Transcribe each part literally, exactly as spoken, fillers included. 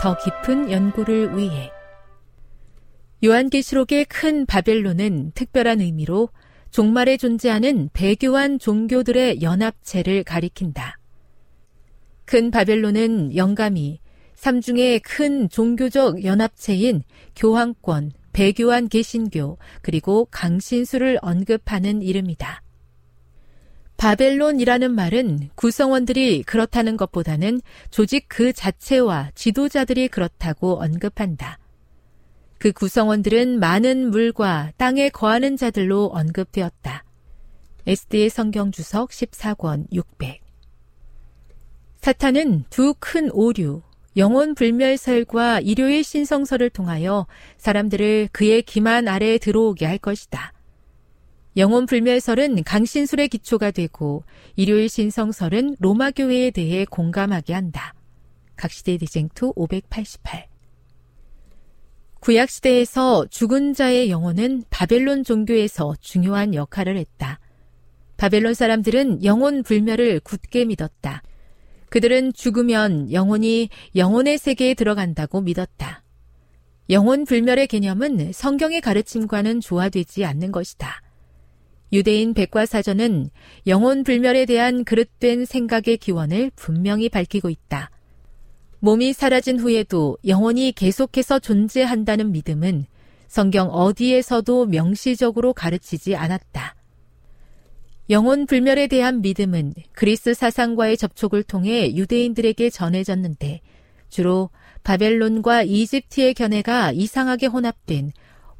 더 깊은 연구를 위해 요한계시록의 큰 바벨론은 특별한 의미로 종말에 존재하는 배교한 종교들의 연합체를 가리킨다. 큰 바벨론은 영감이 삼중의 큰 종교적 연합체인 교황권, 배교한 개신교, 그리고 강신수를 언급하는 이름이다. 바벨론이라는 말은 구성원들이 그렇다는 것보다는 조직 그 자체와 지도자들이 그렇다고 언급한다. 그 구성원들은 많은 물과 땅에 거하는 자들로 언급되었다. 에스디의 성경주석 십사 권 육백. 사탄은 두 큰 오류, 영혼 불멸설과 일요일 신성설을 통하여 사람들을 그의 기만 아래에 들어오게 할 것이다. 영혼 불멸설은 강신술의 기초가 되고 일요일 신성설은 로마 교회에 대해 공감하게 한다. 각시대의 대쟁투 오백팔십팔. 구약 시대에서 죽은 자의 영혼은 바벨론 종교에서 중요한 역할을 했다. 바벨론 사람들은 영혼 불멸을 굳게 믿었다. 그들은 죽으면 영혼이 영혼의 세계에 들어간다고 믿었다. 영혼 불멸의 개념은 성경의 가르침과는 조화되지 않는 것이다. 유대인 백과사전은 영혼 불멸에 대한 그릇된 생각의 기원을 분명히 밝히고 있다. 몸이 사라진 후에도 영혼이 계속해서 존재한다는 믿음은 성경 어디에서도 명시적으로 가르치지 않았다. 영혼 불멸에 대한 믿음은 그리스 사상과의 접촉을 통해 유대인들에게 전해졌는데 주로 바벨론과 이집트의 견해가 이상하게 혼합된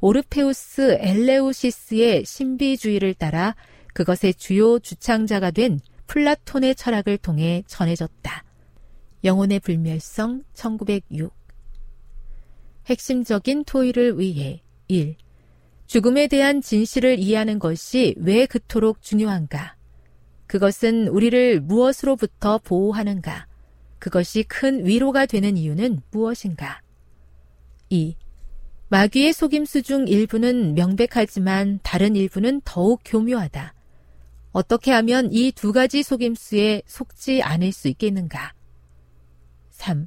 오르페우스 엘레우시스의 신비주의를 따라 그것의 주요 주창자가 된 플라톤의 철학을 통해 전해졌다. 영혼의 불멸성 천구백육. 핵심적인 토의를 위해 일. 죽음에 대한 진실을 이해하는 것이 왜 그토록 중요한가? 그것은 우리를 무엇으로부터 보호하는가? 그것이 큰 위로가 되는 이유는 무엇인가? 이. 마귀의 속임수 중 일부는 명백하지만 다른 일부는 더욱 교묘하다. 어떻게 하면 이 두 가지 속임수에 속지 않을 수 있겠는가? 삼.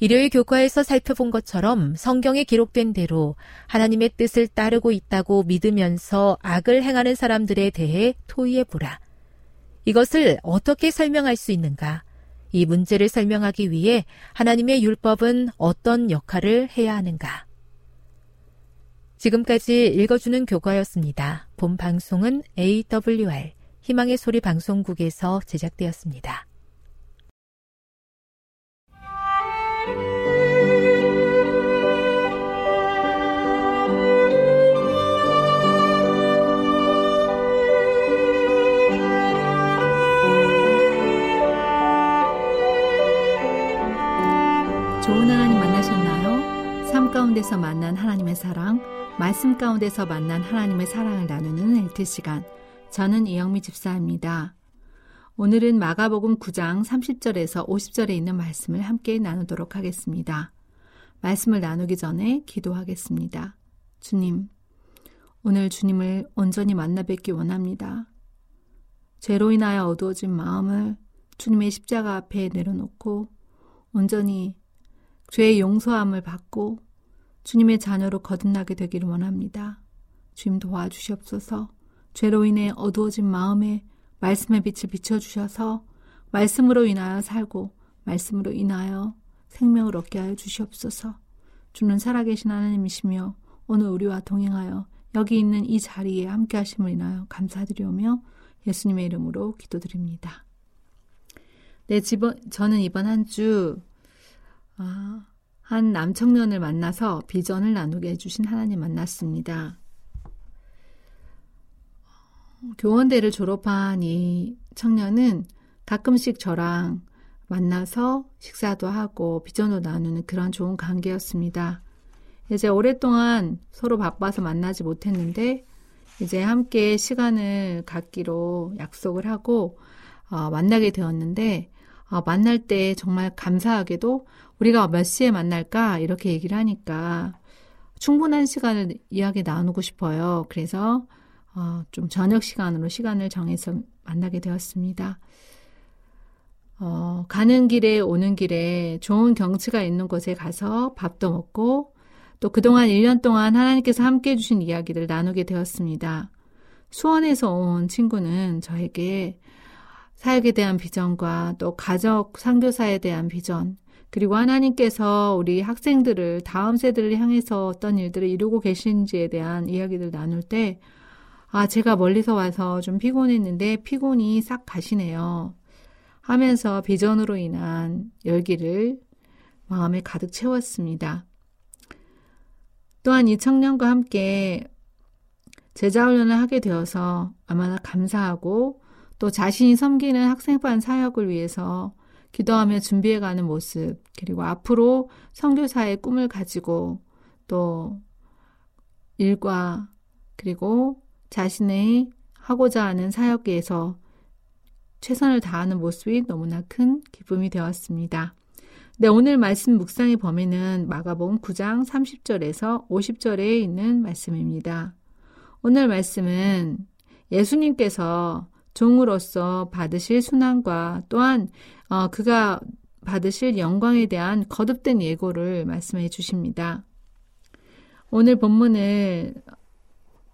일요일 교과에서 살펴본 것처럼 성경에 기록된 대로 하나님의 뜻을 따르고 있다고 믿으면서 악을 행하는 사람들에 대해 토의해보라. 이것을 어떻게 설명할 수 있는가? 이 문제를 설명하기 위해 하나님의 율법은 어떤 역할을 해야 하는가? 지금까지 읽어주는 교과였습니다. 본 방송은 에이더블유알 희망의 소리 방송국에서 제작되었습니다. 좋은 하나님 만나셨나요? 삶 가운데서 만난 하나님의 사랑, 말씀 가운데서 만난 하나님의 사랑을 나누는 엘티 시간. 저는 이영미 집사입니다. 오늘은 마가복음 구장 삼십 절에서 오십 절에 있는 말씀을 함께 나누도록 하겠습니다. 말씀을 나누기 전에 기도하겠습니다. 주님, 오늘 주님을 온전히 만나 뵙기 원합니다. 죄로 인하여 어두워진 마음을 주님의 십자가 앞에 내려놓고 온전히 죄의 용서함을 받고 주님의 자녀로 거듭나게 되기를 원합니다. 주님 도와주시옵소서. 죄로 인해 어두워진 마음에 말씀의 빛을 비춰주셔서 말씀으로 인하여 살고 말씀으로 인하여 생명을 얻게 하여 주시옵소서. 주는 살아계신 하나님이시며 오늘 우리와 동행하여 여기 있는 이 자리에 함께 하심을 인하여 감사드리오며 예수님의 이름으로 기도드립니다. 네, 저는 이번 한 주 아, 한 남청년을 만나서 비전을 나누게 해주신 하나님 만났습니다. 교원대를 졸업한 이 청년은 가끔씩 저랑 만나서 식사도 하고 비전도 나누는 그런 좋은 관계였습니다. 이제 오랫동안 서로 바빠서 만나지 못했는데 이제 함께 시간을 갖기로 약속을 하고 어, 만나게 되었는데 어, 만날 때 정말 감사하게도 우리가 몇 시에 만날까 이렇게 얘기를 하니까 충분한 시간을 이야기 나누고 싶어요. 그래서 어, 좀 저녁 시간으로 시간을 정해서 만나게 되었습니다. 어, 가는 길에 오는 길에 좋은 경치가 있는 곳에 가서 밥도 먹고 또 그동안 일 년 동안 하나님께서 함께 해주신 이야기를 나누게 되었습니다. 수원에서 온 친구는 저에게 사역에 대한 비전과 또 가족 선교사에 대한 비전 그리고 하나님께서 우리 학생들을 다음 세대를 향해서 어떤 일들을 이루고 계신지에 대한 이야기를 나눌 때 아, 제가 멀리서 와서 좀 피곤했는데 피곤이 싹 가시네요 하면서 비전으로 인한 열기를 마음에 가득 채웠습니다. 또한 이 청년과 함께 제자훈련을 하게 되어서 아마나 감사하고 또 자신이 섬기는 학생반 사역을 위해서 기도하며 준비해가는 모습 그리고 앞으로 선교사의 꿈을 가지고 또 일과 그리고 자신의 하고자 하는 사역에서 최선을 다하는 모습이 너무나 큰 기쁨이 되었습니다. 네, 오늘 말씀 묵상의 범위는 마가복음 구장 삼십 절에서 오십 절에 있는 말씀입니다. 오늘 말씀은 예수님께서 종으로서 받으실 순환과 또한 어, 그가 받으실 영광에 대한 거듭된 예고를 말씀해 주십니다. 오늘 본문을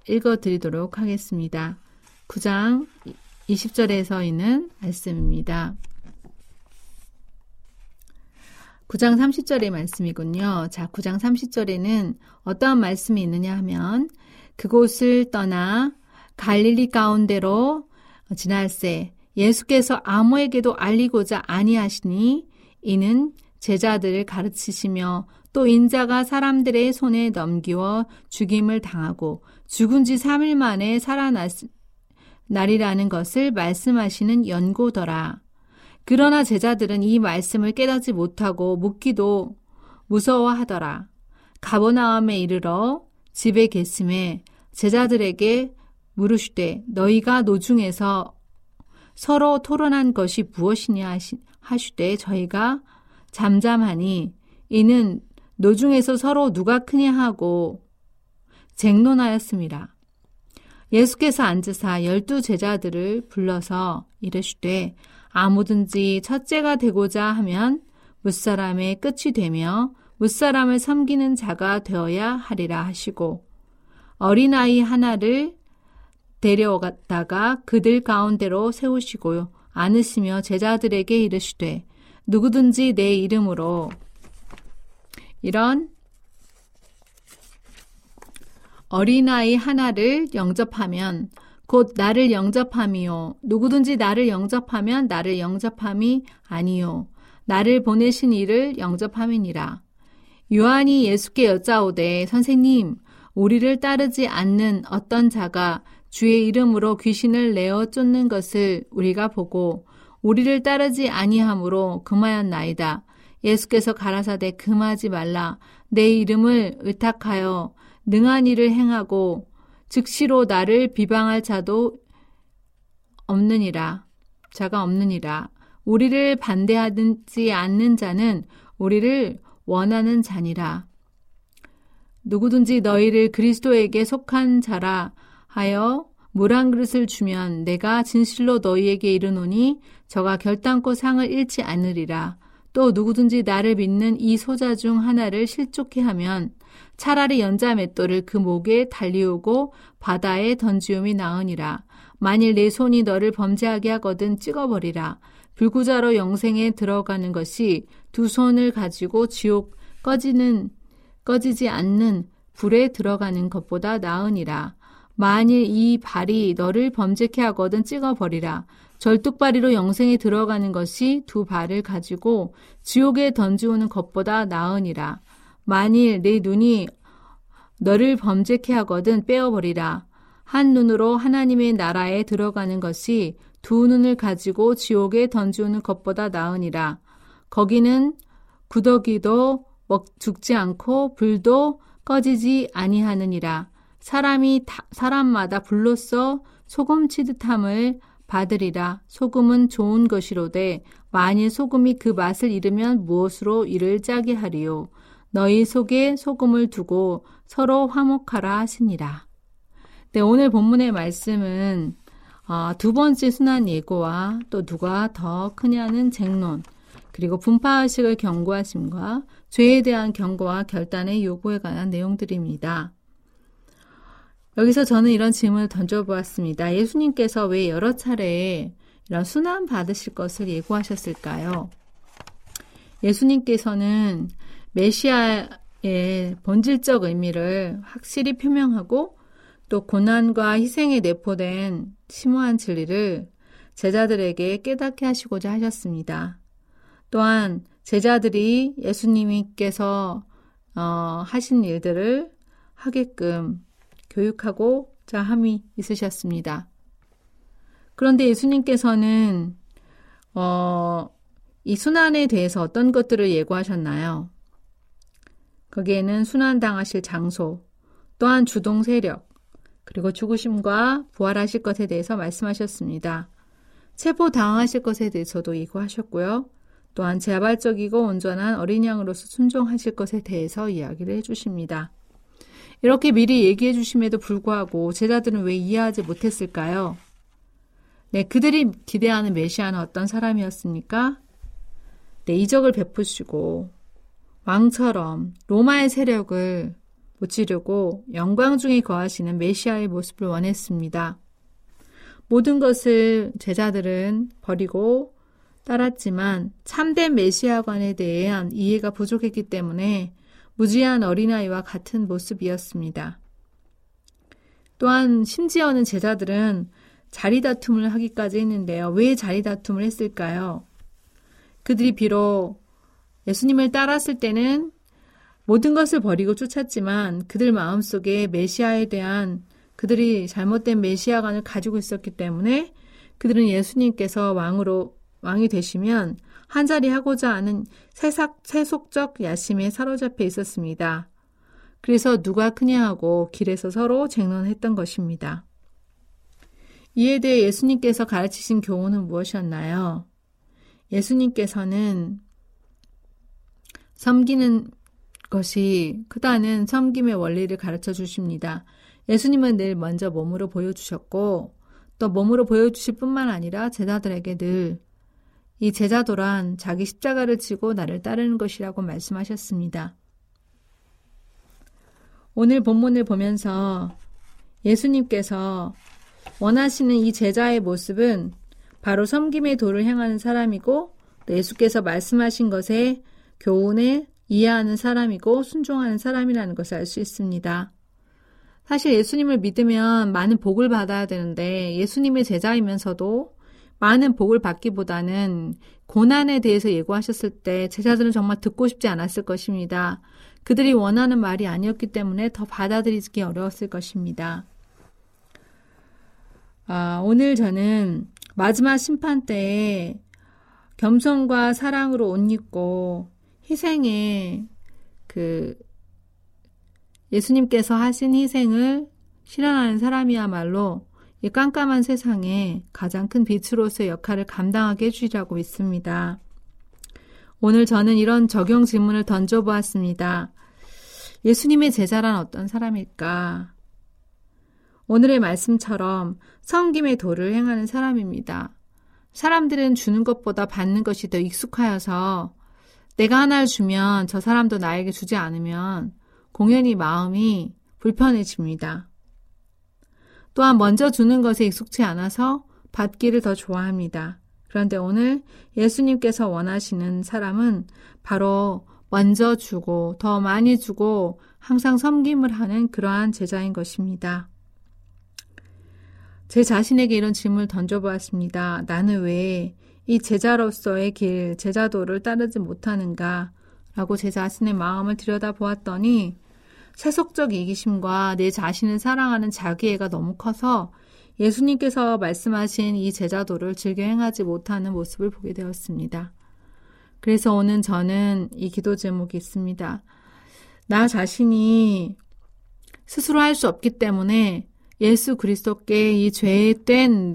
읽어드리도록 하겠습니다. 구장 이십 절에서 있는 말씀입니다. 구장 삼십 절의 말씀이군요. 자, 구장 삼십 절에는 어떠한 말씀이 있느냐 하면 그곳을 떠나 갈릴리 가운데로 지날새 예수께서 아무에게도 알리고자 아니하시니 이는 제자들을 가르치시며 또 인자가 사람들의 손에 넘기워 죽임을 당하고 죽은 지 삼 일 만에 살아날 날이라는 것을 말씀하시는 연고더라. 그러나 제자들은 이 말씀을 깨닫지 못하고 묻기도 무서워하더라. 가버나움에 이르러 집에 계심에 제자들에게 물으시되 너희가 노중에서 서로 토론한 것이 무엇이냐 하시되 저희가 잠잠하니 이는 노중에서 서로 누가 크냐 하고 쟁론하였습니다. 예수께서 앉으사 열두 제자들을 불러서 이르시되 아무든지 첫째가 되고자 하면 뭇사람의 끝이 되며 뭇사람을 섬기는 자가 되어야 하리라 하시고 어린아이 하나를 데려갔다가 그들 가운데로 세우시고 안으시며 제자들에게 이르시되 누구든지 내 이름으로 이런 어린아이 하나를 영접하면 곧 나를 영접함이요 누구든지 나를 영접하면 나를 영접함이 아니요 나를 보내신 이를 영접함이니라. 요한이 예수께 여짜오되 선생님 우리를 따르지 않는 어떤 자가 주의 이름으로 귀신을 내어 쫓는 것을 우리가 보고 우리를 따르지 아니함으로 금하였나이다. 예수께서 가라사대 금하지 말라. 내 이름을 의탁하여 능한 일을 행하고 즉시로 나를 비방할 자도 없느니라. 자가 없느니라. 우리를 반대하지 않는 자는 우리를 원하는 자니라. 누구든지 너희를 그리스도에게 속한 자라 하여 물 한 그릇을 주면 내가 진실로 너희에게 이르노니 저가 결단코 상을 잃지 않으리라. 또 누구든지 나를 믿는 이 소자 중 하나를 실족케 하면 차라리 연자 맷돌을 그 목에 달리우고 바다에 던지움이 나으니라. 만일 내 손이 너를 범죄하게 하거든 찍어버리라. 불구자로 영생에 들어가는 것이 두 손을 가지고 지옥 꺼지는 꺼지지 않는 불에 들어가는 것보다 나으니라. 만일 이 발이 너를 범죄케 하거든 찍어버리라. 절뚝발이로 영생에 들어가는 것이 두 발을 가지고 지옥에 던지우는 것보다 나으니라. 만일 내 눈이 너를 범죄케 하거든 빼어버리라. 한 눈으로 하나님의 나라에 들어가는 것이 두 눈을 가지고 지옥에 던지우는 것보다 나으니라. 거기는 구더기도 죽지 않고 불도 꺼지지 아니하느니라. 사람이 다, 사람마다 불로써 소금치듯함을 받으리라. 소금은 좋은 것이로되 만일 소금이 그 맛을 잃으면 무엇으로 이를 짜게 하리요. 너희 속에 소금을 두고 서로 화목하라 하시니라. 네, 오늘 본문의 말씀은 어, 두 번째 순환 예고와 또 누가 더 크냐는 쟁론 그리고 분파의식을 경고하심과 죄에 대한 경고와 결단의 요구에 관한 내용들입니다. 여기서 저는 이런 질문을 던져보았습니다. 예수님께서 왜 여러 차례 이런 순환 받으실 것을 예고하셨을까요? 예수님께서는 메시아의 본질적 의미를 확실히 표명하고 또 고난과 희생에 내포된 심오한 진리를 제자들에게 깨닫게 하시고자 하셨습니다. 또한 제자들이 예수님께서 어, 하신 일들을 하게끔 교육하고자 함이 있으셨습니다. 그런데 예수님께서는 어, 이 순환에 대해서 어떤 것들을 예고하셨나요? 거기에는 순환당하실 장소, 또한 주동 세력, 그리고 죽으심과 부활하실 것에 대해서 말씀하셨습니다. 체포당하실 것에 대해서도 예고하셨고요. 또한 자발적이고 온전한 어린 양으로서 순종하실 것에 대해서 이야기를 해주십니다. 이렇게 미리 얘기해 주심에도 불구하고 제자들은 왜 이해하지 못했을까요? 네, 그들이 기대하는 메시아는 어떤 사람이었습니까? 네, 이적을 베푸시고 왕처럼 로마의 세력을 무찌르고 영광 중에 거하시는 메시아의 모습을 원했습니다. 모든 것을 제자들은 버리고 따랐지만 참된 메시아관에 대한 이해가 부족했기 때문에 무지한 어린아이와 같은 모습이었습니다. 또한 심지어는 제자들은 자리다툼을 하기까지 했는데요. 왜 자리다툼을 했을까요? 그들이 비록 예수님을 따랐을 때는 모든 것을 버리고 쫓았지만 그들 마음속에 메시아에 대한 그들이 잘못된 메시아관을 가지고 있었기 때문에 그들은 예수님께서 왕으로 왕이 되시면 한자리 하고자 하는 세삭, 세속적 야심에 사로잡혀 있었습니다. 그래서 누가 크냐 하고 길에서 서로 쟁론했던 것입니다. 이에 대해 예수님께서 가르치신 교훈은 무엇이었나요? 예수님께서는 섬기는 것이 크다는 섬김의 원리를 가르쳐 주십니다. 예수님은 늘 먼저 몸으로 보여주셨고 또 몸으로 보여주실 뿐만 아니라 제자들에게 늘 이 제자도란 자기 십자가를 지고 나를 따르는 것이라고 말씀하셨습니다. 오늘 본문을 보면서 예수님께서 원하시는 이 제자의 모습은 바로 섬김의 도를 향하는 사람이고, 또 예수께서 말씀하신 것에 교훈에 이해하는 사람이고 순종하는 사람이라는 것을 알 수 있습니다. 사실 예수님을 믿으면 많은 복을 받아야 되는데, 예수님의 제자이면서도 많은 복을 받기보다는 고난에 대해서 예고하셨을 때 제자들은 정말 듣고 싶지 않았을 것입니다. 그들이 원하는 말이 아니었기 때문에 더 받아들이기 어려웠을 것입니다. 아, 오늘 저는 마지막 심판 때에 겸손과 사랑으로 옷 입고 희생의 그 예수님께서 하신 희생을 실현하는 사람이야말로 이 깜깜한 세상에 가장 큰 빛으로서의 역할을 감당하게 해주시라고 믿습니다. 오늘 저는 이런 적용 질문을 던져보았습니다. 예수님의 제자란 어떤 사람일까? 오늘의 말씀처럼 섬김의 도를 행하는 사람입니다. 사람들은 주는 것보다 받는 것이 더 익숙하여서 내가 하나를 주면 저 사람도 나에게 주지 않으면 공연히 마음이 불편해집니다. 또한 먼저 주는 것에 익숙치 않아서 받기를 더 좋아합니다. 그런데 오늘 예수님께서 원하시는 사람은 바로 먼저 주고 더 많이 주고 항상 섬김을 하는 그러한 제자인 것입니다. 제 자신에게 이런 질문을 던져보았습니다. 나는 왜 이 제자로서의 길, 제자도를 따르지 못하는가? 라고 제 자신의 마음을 들여다보았더니 세속적 이기심과 내 자신을 사랑하는 자기애가 너무 커서 예수님께서 말씀하신 이 제자도를 즐겨 행하지 못하는 모습을 보게 되었습니다. 그래서 오늘 저는 이 기도 제목이 있습니다. 나 자신이 스스로 할 수 없기 때문에 예수 그리스도께 이 죄에 뗀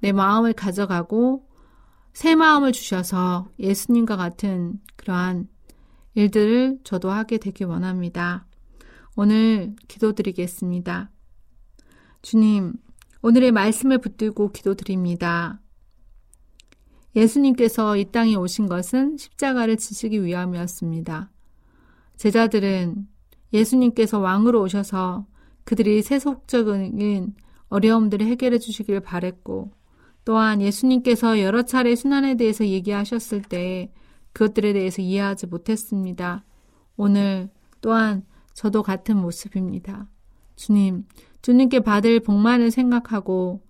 내 마음을 가져가고 새 마음을 주셔서 예수님과 같은 그러한 일들을 저도 하게 되길 원합니다. 오늘 기도드리겠습니다. 주님, 오늘의 말씀을 붙들고 기도드립니다. 예수님께서 이 땅에 오신 것은 십자가를 지시기 위함이었습니다. 제자들은 예수님께서 왕으로 오셔서 그들이 세속적인 어려움들을 해결해 주시길 바랬고, 또한 예수님께서 여러 차례 순환에 대해서 얘기하셨을 때 그것들에 대해서 이해하지 못했습니다. 오늘 또한 저도 같은 모습입니다. 주님, 주님께 받을 복만을 생각하고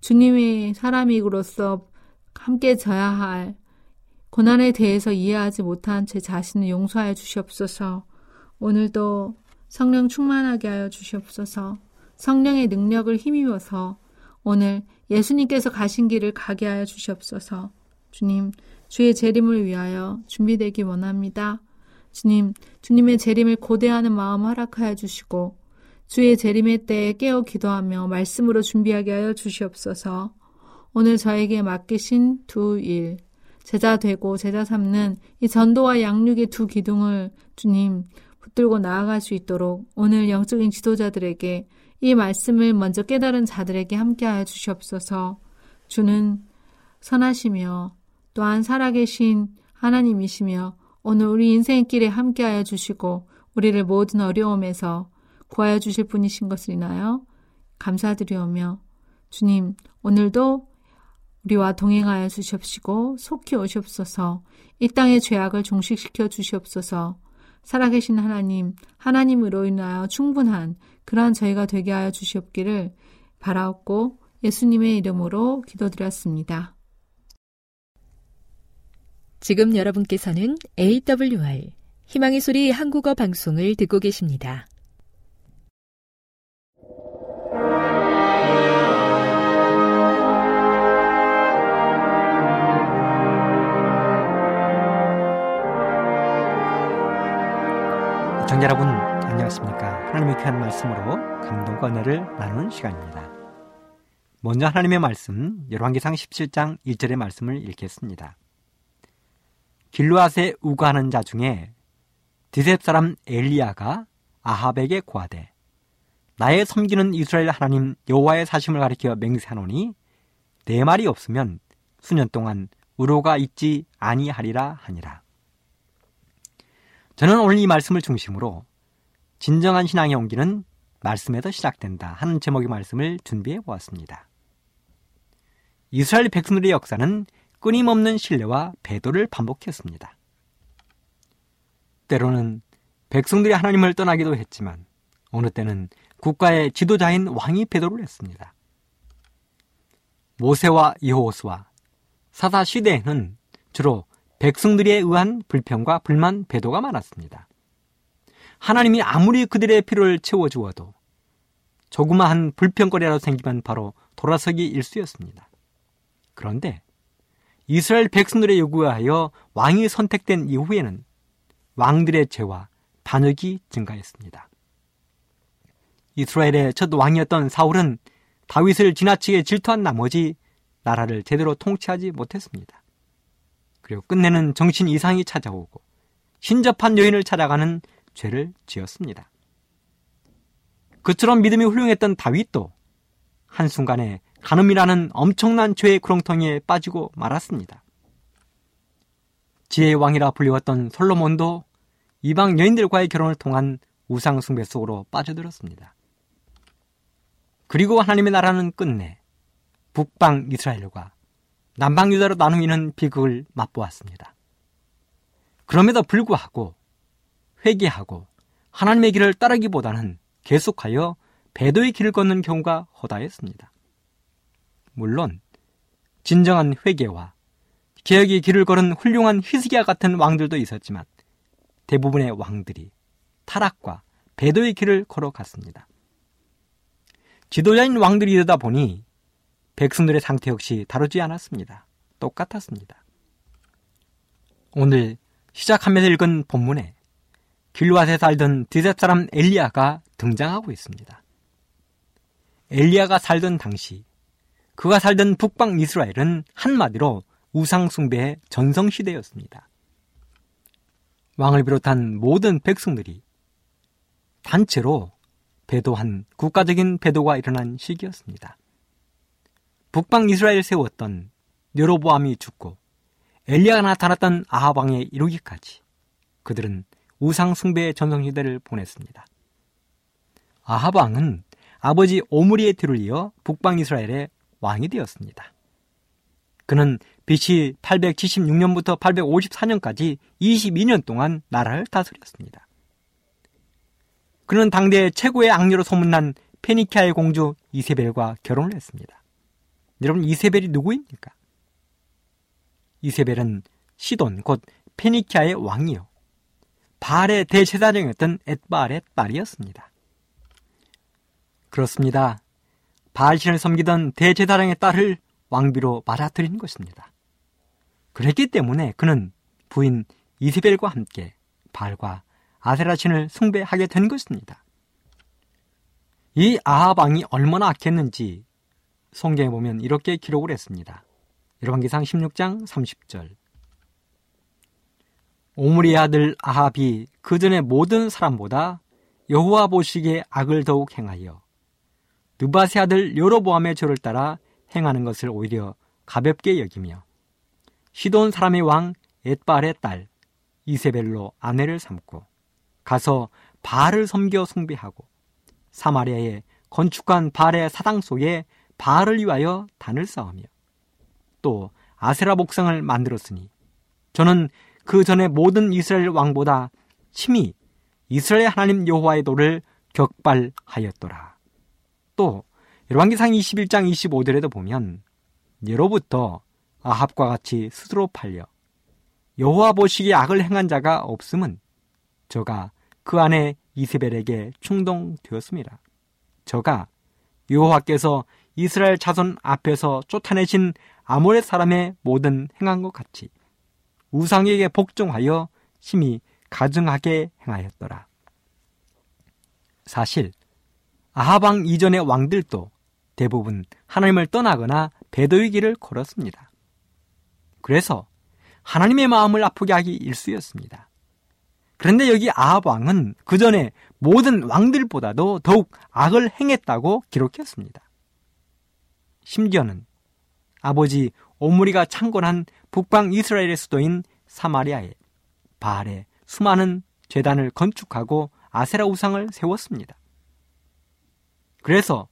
주님의 사람이로서 함께 져야 할 고난에 대해서 이해하지 못한 제 자신을 용서하여 주시옵소서. 오늘도 성령 충만하게 하여 주시옵소서. 성령의 능력을 힘입어서 오늘 예수님께서 가신 길을 가게 하여 주시옵소서. 주님, 주의 재림을 위하여 준비되기 원합니다. 주님, 주님의 재림을 고대하는 마음 허락하여 주시고 주의 재림의 때에 깨어 기도하며 말씀으로 준비하게 하여 주시옵소서. 오늘 저에게 맡기신 두 일, 제자 되고 제자 삼는 이 전도와 양육의 두 기둥을 주님 붙들고 나아갈 수 있도록 오늘 영적인 지도자들에게 이 말씀을 먼저 깨달은 자들에게 함께하여 주시옵소서. 주는 선하시며 또한 살아계신 하나님이시며 오늘 우리 인생길에 함께하여 주시고 우리를 모든 어려움에서 구하여 주실 분이신 것을 인하여 감사드리오며, 주님 오늘도 우리와 동행하여 주시옵시고 속히 오시옵소서. 이 땅의 죄악을 종식시켜 주시옵소서. 살아계신 하나님, 하나님으로 인하여 충분한 그러한 저희가 되게 하여 주시옵기를 바라옵고 예수님의 이름으로 기도드렸습니다. 지금 여러분께서는 에이더블유알 희망의 소리 한국어 방송을 듣고 계십니다. 시청자 여러분, 안녕하십니까? 하나님의 귀한 말씀으로 감동과 은혜를 나누는 시간입니다. 먼저 하나님의 말씀, 열왕기상 십칠 장 일 절의 말씀을 읽겠습니다. 길르앗에 우거하는 자 중에 디셉 사람 엘리야가 아합에게 고하되, 나의 섬기는 이스라엘 하나님 여호와의 사심을 가리켜 맹세하노니 내 말이 없으면 수년 동안 의로가 있지 아니하리라 하니라. 저는 오늘 이 말씀을 중심으로 진정한 신앙의 온기는 말씀에서 시작된다 하는 제목의 말씀을 준비해 보았습니다. 이스라엘 백성들의 역사는 끊임없는 신뢰와 배도를 반복했습니다. 때로는 백성들이 하나님을 떠나기도 했지만 어느 때는 국가의 지도자인 왕이 배도를 했습니다. 모세와 여호수아 사사 시대에는 주로 백성들에 의한 불평과 불만, 배도가 많았습니다. 하나님이 아무리 그들의 필요를 채워주어도 조그마한 불평거리라도 생기면 바로 돌아서기 일쑤였습니다. 그런데 이스라엘 백성들의 요구에 하여 왕이 선택된 이후에는 왕들의 죄와 반역이 증가했습니다. 이스라엘의 첫 왕이었던 사울은 다윗을 지나치게 질투한 나머지 나라를 제대로 통치하지 못했습니다. 그리고 끝내는 정신 이상이 찾아오고 신접한 여인을 찾아가는 죄를 지었습니다. 그처럼 믿음이 훌륭했던 다윗도 한순간에 간음이라는 엄청난 죄의 구렁텅이에 빠지고 말았습니다. 지혜의 왕이라 불리웠던 솔로몬도 이방 여인들과의 결혼을 통한 우상 숭배 속으로 빠져들었습니다. 그리고 하나님의 나라는 끝내 북방 이스라엘과 남방 유다로 나누이는 비극을 맛보았습니다. 그럼에도 불구하고 회개하고 하나님의 길을 따르기보다는 계속하여 배도의 길을 걷는 경우가 허다했습니다. 물론 진정한 회개와 개혁의 길을 걸은 훌륭한 히스기야 같은 왕들도 있었지만 대부분의 왕들이 타락과 배도의 길을 걸어갔습니다. 지도자인 왕들이 이러다 보니 백성들의 상태 역시 다르지 않았습니다. 똑같았습니다. 오늘 시작하면서 읽은 본문에 길르앗에 살던 디셉 사람 엘리야가 등장하고 있습니다. 엘리야가 살던 당시 그가 살던 북방 이스라엘은 한마디로 우상숭배의 전성시대였습니다. 왕을 비롯한 모든 백성들이 단체로 배도한 국가적인 배도가 일어난 시기였습니다. 북방 이스라엘 세웠던 여로보암이 죽고 엘리야가 나타났던 아합 왕에 이르기까지 그들은 우상 숭배의 전성시대를 보냈습니다. 아합 왕은 아버지 오므리의 뒤를 이어 북방 이스라엘의 왕이 되었습니다. 그는 비씨 팔백칠십육 년부터 팔백오십사 년까지 이십이 년 동안 나라를 다스렸습니다. 그는 당대 최고의 악녀로 소문난 페니키아의 공주 이세벨과 결혼을 했습니다. 여러분, 이세벨이 누구입니까? 이세벨은 시돈, 곧 페니키아의 왕이요 바알의 대제사장이었던 엣바알의 딸이었습니다. 그렇습니다. 바알신을 섬기던 대제사장의 딸을 왕비로 맞아들인 것입니다. 그랬기 때문에 그는 부인 이세벨과 함께 바알과 아세라 신을 숭배하게 된 것입니다. 이 아합 왕이 얼마나 악했는지 성경에 보면 이렇게 기록을 했습니다. 열왕기상 십육 장 삼십 절. 오므리의 아들 아합이 그전의 모든 사람보다 여호와 보시기에 악을 더욱 행하여 느밧의 아들 여로보암의 죄를 따라 행하는 것을 오히려 가볍게 여기며 시돈 사람의 왕 엣바알의 딸 이세벨로 아내를 삼고 가서 바알을 섬겨 숭배하고 사마리아의 건축한 바알의 사당 속에 바알을 위하여 단을 쌓으며 또 아세라 목상을 만들었으니 저는 그 전에 모든 이스라엘 왕보다 심히 이스라엘 하나님 여호와의 도를 격발하였더라. 또 열왕기상 이십일 장 이십오 절에도 보면 예로부터 아합과 같이 스스로 팔려 여호와 보시기에 악을 행한 자가 없음은 저가 그 아내 이세벨에게 충동되었음이라. 저가 여호와께서 이스라엘 자손 앞에서 쫓아내신 아모레 사람의 모든 행한 것 같이 우상에게 복종하여 심히 가증하게 행하였더라. 사실 아합 왕 이전의 왕들도 대부분 하나님을 떠나거나 배도의 길을 걸었습니다. 그래서 하나님의 마음을 아프게 하기 일쑤였습니다. 그런데 여기 아합 왕은 그 전에 모든 왕들보다도 더욱 악을 행했다고 기록했습니다. 심지어는 아버지 오므리가 창건한 북방 이스라엘의 수도인 사마리아에 바알에 수많은 제단을 건축하고 아세라 우상을 세웠습니다. 그래서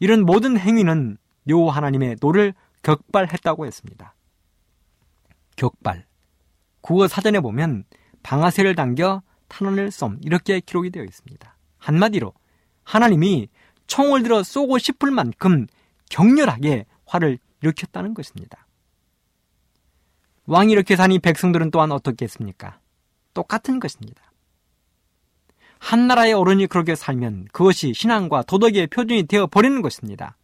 이런 모든 행위는 여호와 하나님의 노를 격발했다고 했습니다. 격발. 국어 사전에 보면 방아쇠를 당겨 탄환을 쏨 이렇게 기록이 되어 있습니다. 한마디로 하나님이 총을 들어 쏘고 싶을 만큼 격렬하게 화를 일으켰다는 것입니다. 왕이 이렇게 사니 백성들은 또한 어떻게 했습니까? 똑같은 것입니다. 한 나라의 어른이 그렇게 살면 그것이 신앙과 도덕의 표준이 되어버리는 것입니다.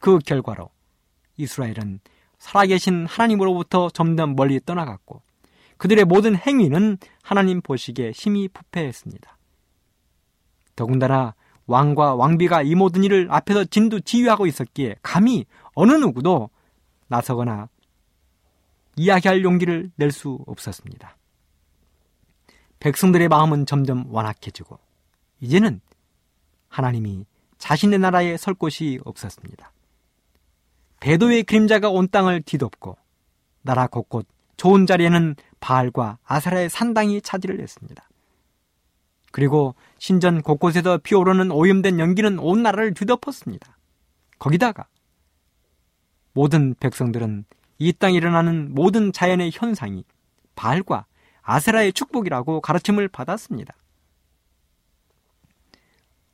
그 결과로 이스라엘은 살아계신 하나님으로부터 점점 멀리 떠나갔고 그들의 모든 행위는 하나님 보시기에 심히 부패했습니다. 더군다나 왕과 왕비가 이 모든 일을 앞에서 진두지휘하고 있었기에 감히 어느 누구도 나서거나 이야기할 용기를 낼 수 없었습니다. 백성들의 마음은 점점 완악해지고 이제는 하나님이 자신의 나라에 설 곳이 없었습니다. 배도의 그림자가 온 땅을 뒤덮고 나라 곳곳 좋은 자리에는 바알과 아세라의 산당이 차지를 했습니다. 그리고 신전 곳곳에서 피어오르는 오염된 연기는 온 나라를 뒤덮었습니다. 거기다가 모든 백성들은 이 땅에 일어나는 모든 자연의 현상이 바알과 아세라의 축복이라고 가르침을 받았습니다.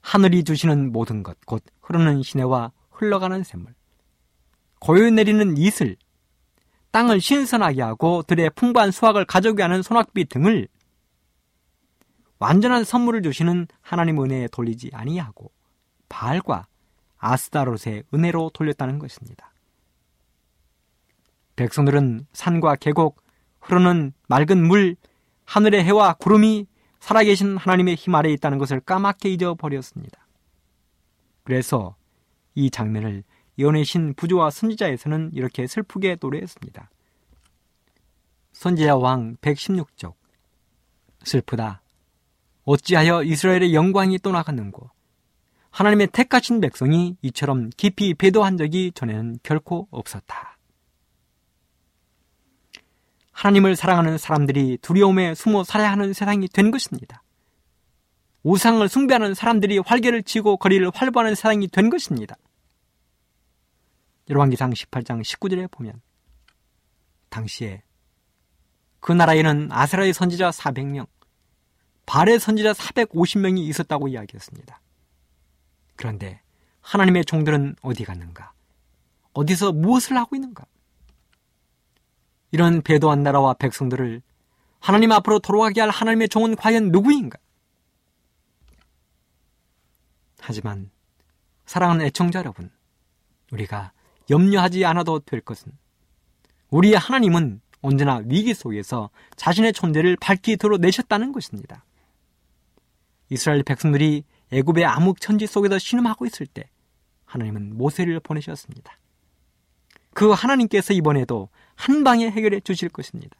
하늘이 주시는 모든 것, 곧 흐르는 시내와 흘러가는 샘물, 고요 내리는 이슬, 땅을 신선하게 하고 들의 풍부한 수확을 가져오게 하는 소낙비 등을 완전한 선물을 주시는 하나님 은혜에 돌리지 아니하고 바알과 아스다롯의 은혜로 돌렸다는 것입니다. 백성들은 산과 계곡, 흐르는 맑은 물, 하늘의 해와 구름이 살아계신 하나님의 힘 아래에 있다는 것을 까맣게 잊어버렸습니다. 그래서 이 장면을 예언의 신 부조와 선지자에서는 이렇게 슬프게 노래했습니다. 선지자 왕 백십육 쪽. 슬프다. 어찌하여 이스라엘의 영광이 떠나갔는고. 하나님의 택하신 백성이 이처럼 깊이 배도한 적이 전에는 결코 없었다. 하나님을 사랑하는 사람들이 두려움에 숨어 살아야 하는 세상이 된 것입니다. 우상을 숭배하는 사람들이 활개를 치고 거리를 활보하는 세상이 된 것입니다. 열왕기상 십팔 장 십구 절에 보면 당시에 그 나라에는 아세라의 선지자 사백 명, 바알의 선지자 사백오십 명이 있었다고 이야기했습니다. 그런데 하나님의 종들은 어디 갔는가? 어디서 무엇을 하고 있는가? 이런 배도한 나라와 백성들을 하나님 앞으로 돌아가게 할 하나님의 종은 과연 누구인가? 하지만 사랑하는 애청자 여러분, 우리가 염려하지 않아도 될 것은 우리의 하나님은 언제나 위기 속에서 자신의 존재를 밝히 드러내셨다는 것입니다. 이스라엘 백성들이 애굽의 암흑천지 속에서 신음하고 있을 때 하나님은 모세를 보내셨습니다. 그 하나님께서 이번에도 한 방에 해결해 주실 것입니다.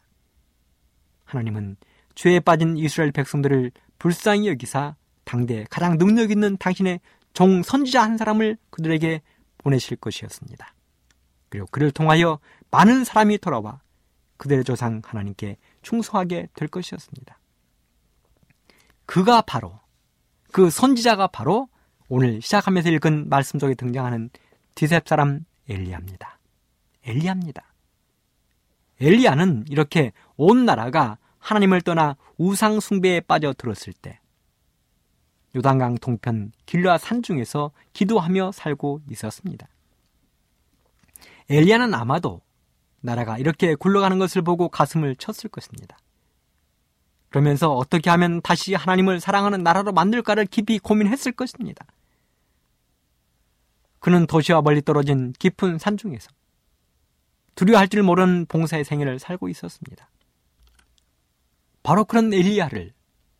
하나님은 죄에 빠진 이스라엘 백성들을 불쌍히 여기사 당대 가장 능력 있는 당신의 종 선지자 한 사람을 그들에게 보내실 것이었습니다. 그리고 그를 통하여 많은 사람이 돌아와 그들의 조상 하나님께 충성하게 될 것이었습니다. 그가 바로, 그 선지자가 바로 오늘 시작하면서 읽은 말씀 속에 등장하는 디셉 사람 엘리야입니다. 엘리야입니다. 엘리야는 이렇게 온 나라가 하나님을 떠나 우상 숭배에 빠져들었을 때 요단강 동편 길르앗 산중에서 기도하며 살고 있었습니다. 엘리야는 아마도 나라가 이렇게 굴러가는 것을 보고 가슴을 쳤을 것입니다. 그러면서 어떻게 하면 다시 하나님을 사랑하는 나라로 만들까를 깊이 고민했을 것입니다. 그는 도시와 멀리 떨어진 깊은 산중에서 두려워할 줄 모르는 봉사의 생애를 살고 있었습니다. 바로 그런 엘리야를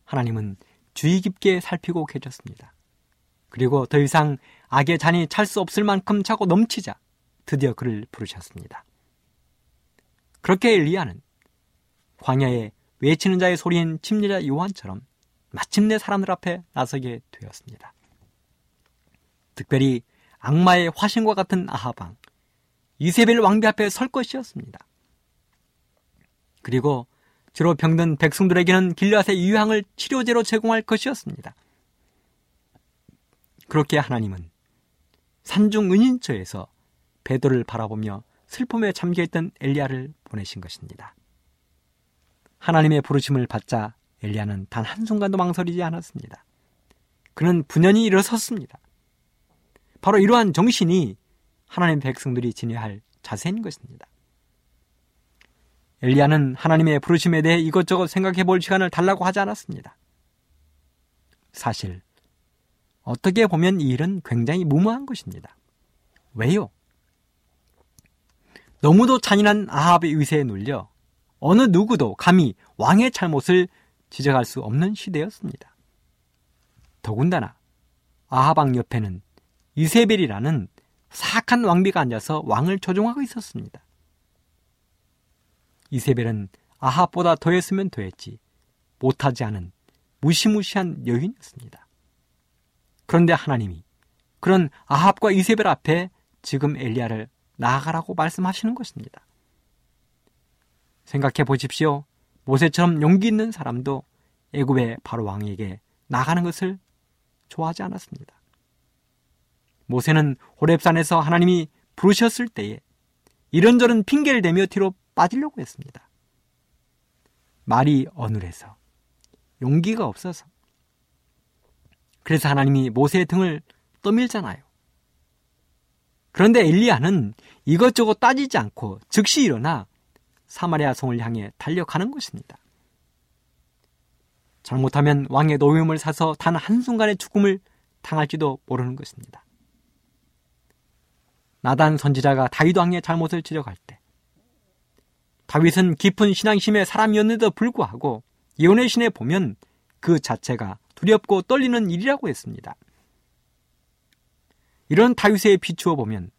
하나님은 주의 깊게 살피고 계셨습니다. 그리고 더 이상 악의 잔이 찰 수 없을 만큼 차고 넘치자 드디어 그를 부르셨습니다. 그렇게 엘리야는 광야에 외치는 자의 소리인 침례자 요한처럼 마침내 사람들 앞에 나서게 되었습니다. 특별히 악마의 화신과 같은 아합 왕 이세벨 왕비 앞에 설 것이었습니다. 그리고 주로 병든 백성들에게는 길르앗의 유황을 치료제로 제공할 것이었습니다. 그렇게 하나님은 산중 은인처에서 베드로를 바라보며 슬픔에 잠겨있던 엘리야를 보내신 것입니다. 하나님의 부르심을 받자 엘리야는 단 한순간도 망설이지 않았습니다. 그는 분연히 일어섰습니다. 바로 이러한 정신이 하나님의 백성들이 지녀야 할 자세인 것입니다. 엘리야는 하나님의 부르심에 대해 이것저것 생각해 볼 시간을 달라고 하지 않았습니다. 사실 어떻게 보면 이 일은 굉장히 무모한 것입니다. 왜요? 너무도 잔인한 아합의 위세에 눌려 어느 누구도 감히 왕의 잘못을 지적할 수 없는 시대였습니다. 더군다나 아합왕 옆에는 이세벨이라는 사악한 왕비가 앉아서 왕을 조종하고 있었습니다. 이세벨은 아합보다 더했으면 더했지 못하지 않은 무시무시한 여인이었습니다. 그런데 하나님이 그런 아합과 이세벨 앞에 지금 엘리야를 나아가라고 말씀하시는 것입니다. 생각해 보십시오. 모세처럼 용기 있는 사람도 애굽의 바로 왕에게 나가는 것을 좋아하지 않았습니다. 모세는 호렙산에서 하나님이 부르셨을 때에 이런저런 핑계를 대며 뒤로 빠지려고 했습니다. 말이 어눌해서, 용기가 없어서. 그래서 하나님이 모세의 등을 떠밀잖아요. 그런데 엘리야는 이것저것 따지지 않고 즉시 일어나 사마리아 성을 향해 달려가는 것입니다. 잘못하면 왕의 노임을 사서 단 한순간의 죽음을 당할지도 모르는 것입니다. 나단 선지자가 다윗 왕의 잘못을 지적할 때 다윗은 깊은 신앙심의 사람이었는데도 불구하고 예언의 신에 보면 그 자체가 두렵고 떨리는 일이라고 했습니다. 이런 다윗에 비추어 보면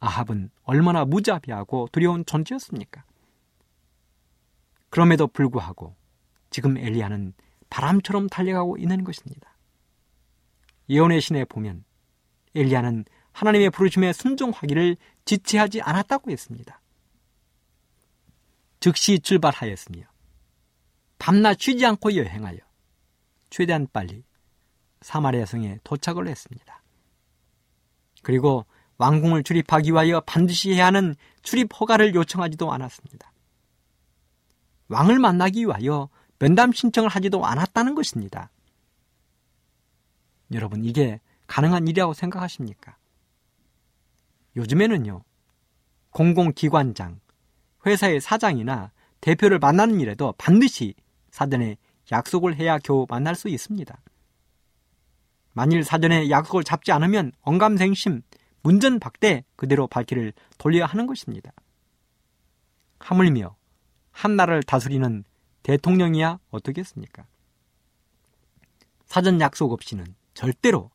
아합은 얼마나 무자비하고 두려운 존재였습니까? 그럼에도 불구하고 지금 엘리야는 바람처럼 달려가고 있는 것입니다. 예언의 신에 보면 엘리야는 하나님의 부르심에 순종하기를 지체하지 않았다고 했습니다. 즉시 출발하였으며 밤낮 쉬지 않고 여행하여 최대한 빨리 사마리아 성에 도착을 했습니다. 그리고 왕궁을 출입하기 위하여 반드시 해야 하는 출입 허가를 요청하지도 않았습니다. 왕을 만나기 위하여 면담 신청을 하지도 않았다는 것입니다. 여러분, 이게 가능한 일이라고 생각하십니까? 요즘에는요, 공공기관장, 회사의 사장이나 대표를 만나는 일에도 반드시 사전에 약속을 해야 겨우 만날 수 있습니다. 만일 사전에 약속을 잡지 않으면 언감생심, 문전박대 그대로 발길을 돌려야 하는 것입니다. 하물며 한 나라를 다스리는 대통령이야 어떻겠습니까? 사전 약속 없이는 절대로,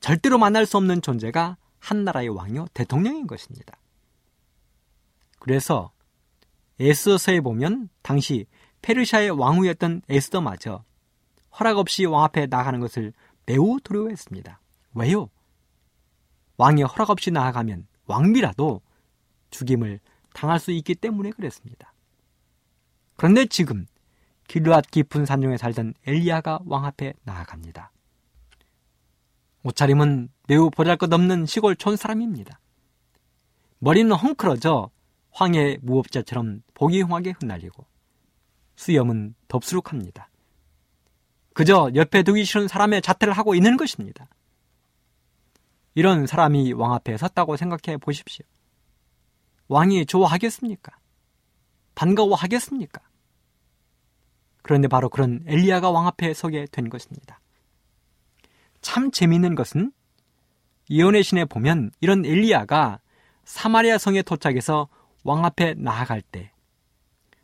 절대로 만날 수 없는 존재가 한 나라의 왕이요 대통령인 것입니다. 그래서 에스더서에 보면 당시 페르시아의 왕후였던 에스더마저 허락 없이 왕 앞에 나가는 것을 매우 두려워했습니다. 왜요? 왕이 허락 없이 나아가면 왕비라도 죽임을 당할 수 있기 때문에 그랬습니다. 그런데 지금 길르앗 깊은 산중에 살던 엘리야가 왕 앞에 나아갑니다. 옷차림은 매우 보잘것없는 시골촌 사람입니다. 머리는 헝클어져 황의 무법자처럼 복이 홍하게 흩날리고 수염은 덥수룩합니다. 그저 옆에 두기 싫은 사람의 자태를 하고 있는 것입니다. 이런 사람이 왕 앞에 섰다고 생각해 보십시오. 왕이 좋아하겠습니까? 반가워하겠습니까? 그런데 바로 그런 엘리야가 왕 앞에 서게 된 것입니다. 참 재미있는 것은 예언의 신에 보면 이런 엘리야가 사마리아 성에 도착해서 왕 앞에 나아갈 때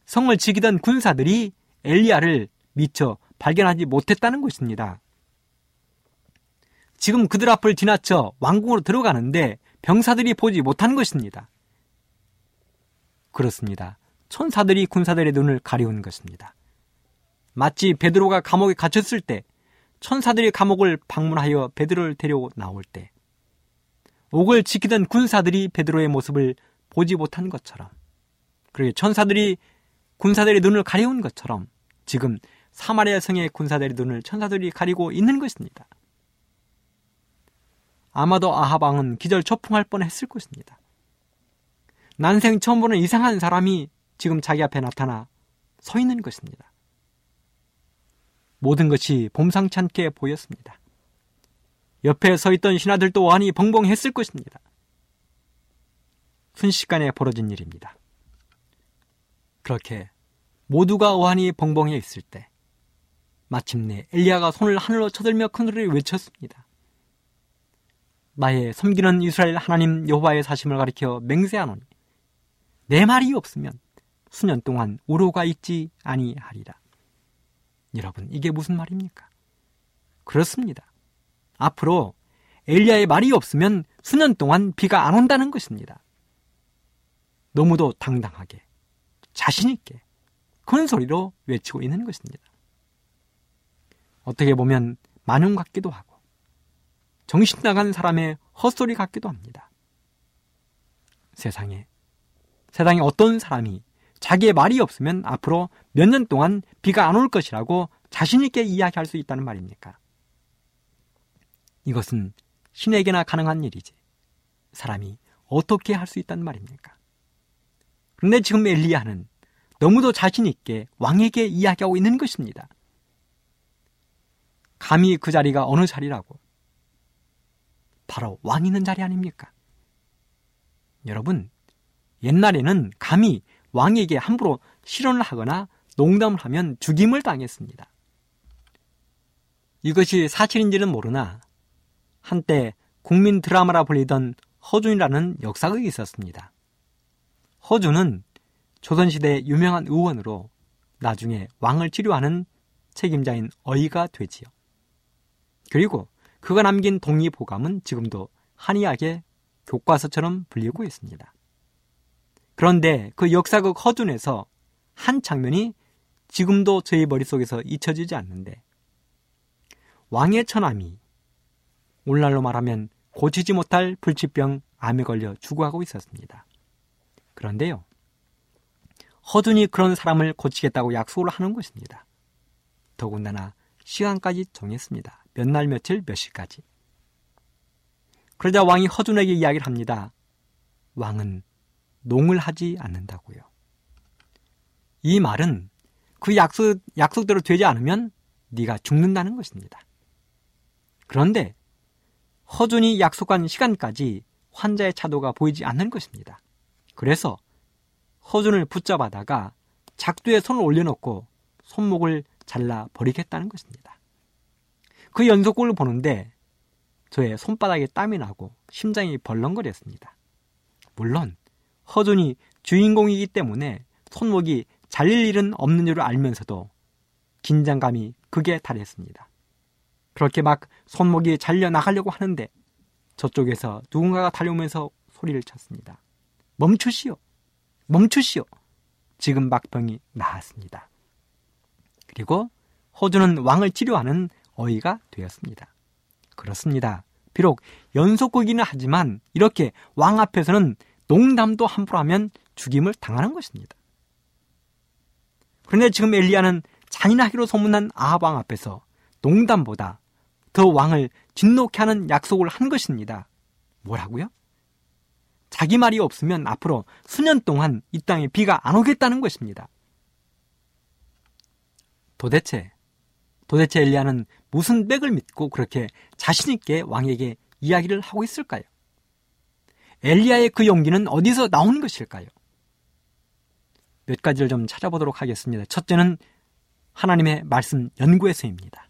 성을 지키던 군사들이 엘리야를 미처 발견하지 못했다는 것입니다. 지금 그들 앞을 지나쳐 왕궁으로 들어가는데 병사들이 보지 못한 것입니다. 그렇습니다. 천사들이 군사들의 눈을 가리운 것입니다. 마치 베드로가 감옥에 갇혔을 때 천사들이 감옥을 방문하여 베드로를 데려 나올 때 옥을 지키던 군사들이 베드로의 모습을 보지 못한 것처럼, 그리고 천사들이 군사들이 눈을 가려운 것처럼 지금 사마리아 성의 군사들의 눈을 천사들이 가리고 있는 것입니다. 아마도 아합 왕은 기절초풍할 뻔했을 것입니다. 난생 처음 보는 이상한 사람이 지금 자기 앞에 나타나 서 있는 것입니다. 모든 것이 범상찮게 보였습니다. 옆에 서 있던 신하들도 완히 벙벙했을 것입니다. 순식간에 벌어진 일입니다. 그렇게 모두가 어안이 벙벙해 있을 때 마침내 엘리야가 손을 하늘로 쳐들며 큰 소리를 외쳤습니다. 나의 섬기는 이스라엘 하나님 여호와의 사심을 가리켜 맹세하노니 내 말이 없으면 수년 동안 우로가 있지 아니하리라. 여러분, 이게 무슨 말입니까? 그렇습니다. 앞으로 엘리야의 말이 없으면 수년 동안 비가 안 온다는 것입니다. 너무도 당당하게, 자신있게 큰 소리로 외치고 있는 것입니다. 어떻게 보면 만용 같기도 하고 정신나간 사람의 헛소리 같기도 합니다. 세상에 세상에 어떤 사람이 자기의 말이 없으면 앞으로 몇 년 동안 비가 안 올 것이라고 자신있게 이야기할 수 있다는 말입니까? 이것은 신에게나 가능한 일이지 사람이 어떻게 할 수 있다는 말입니까? 그런데 지금 엘리야는 너무도 자신있게 왕에게 이야기하고 있는 것입니다. 감히 그 자리가 어느 자리라고? 바로 왕이 있는 자리 아닙니까? 여러분, 옛날에는 감히 왕에게 함부로 실언을 하거나 농담을 하면 죽임을 당했습니다. 이것이 사실인지는 모르나 한때 국민 드라마라 불리던 허준이라는 역사극이 있었습니다. 허준은 조선시대의 유명한 의원으로 나중에 왕을 치료하는 책임자인 어이가 되지요. 그리고 그가 남긴 동의보감은 지금도 한의학의 교과서처럼 불리고 있습니다. 그런데 그 역사극 허준에서 한 장면이 지금도 저희 머릿속에서 잊혀지지 않는데 왕의 처남이 오늘날로 말하면 고치지 못할 불치병 암에 걸려 죽어가고 있었습니다. 그런데요, 허준이 그런 사람을 고치겠다고 약속을 하는 것입니다. 더군다나 시간까지 정했습니다. 몇 날 며칠 몇 시까지. 그러자 왕이 허준에게 이야기를 합니다. 왕은 농을 하지 않는다고요. 이 말은 그 약속, 약속대로 되지 않으면 네가 죽는다는 것입니다. 그런데 허준이 약속한 시간까지 환자의 차도가 보이지 않는 것입니다. 그래서 허준을 붙잡아다가 작두에 손을 올려놓고 손목을 잘라 버리겠다는 것입니다. 그 연속극을 보는데 저의 손바닥에 땀이 나고 심장이 벌렁거렸습니다. 물론 허준이 주인공이기 때문에 손목이 잘릴 일은 없는 줄 알면서도 긴장감이 극에 달했습니다. 그렇게 막 손목이 잘려 나가려고 하는데 저쪽에서 누군가가 달려오면서 소리를 쳤습니다. 멈추시오. 멈추시오. 지금 막병이 나았습니다. 그리고 허준은 왕을 치료하는 어이가 되었습니다. 그렇습니다. 비록 연속극이긴 하지만 이렇게 왕 앞에서는 농담도 함부로 하면 죽임을 당하는 것입니다. 그런데 지금 엘리야는 잔인하기로 소문난 아합 왕 앞에서 농담보다 더 왕을 진노케 하는 약속을 한 것입니다. 뭐라고요? 자기 말이 없으면 앞으로 수년 동안 이 땅에 비가 안 오겠다는 것입니다. 도대체, 도대체 엘리야는 무슨 백을 믿고 그렇게 자신있게 왕에게 이야기를 하고 있을까요? 엘리야의 그 용기는 어디서 나온 것일까요? 몇 가지를 좀 찾아보도록 하겠습니다. 첫째는 하나님의 말씀 연구에서입니다.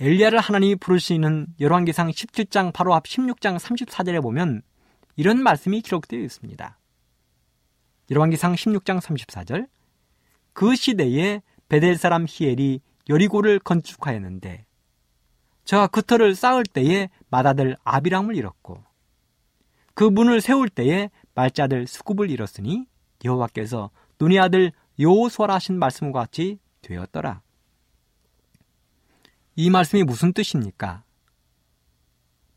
엘리야를 하나님이 부르시는 열왕기상 십칠 장 바로 앞 십육 장 삼십사 절에 보면 이런 말씀이 기록되어 있습니다. 열왕기상 십육 장 삼십사 절, 그 시대에 베델 사람 히엘이 여리고를 건축하였는데 저가 그 터를 쌓을 때에 맏아들 아비람을 잃었고 그 문을 세울 때에 말자들 수굽을 잃었으니 여호와께서 눈의 아들 여호수아라 하신 말씀과 같이 되었더라. 이 말씀이 무슨 뜻입니까?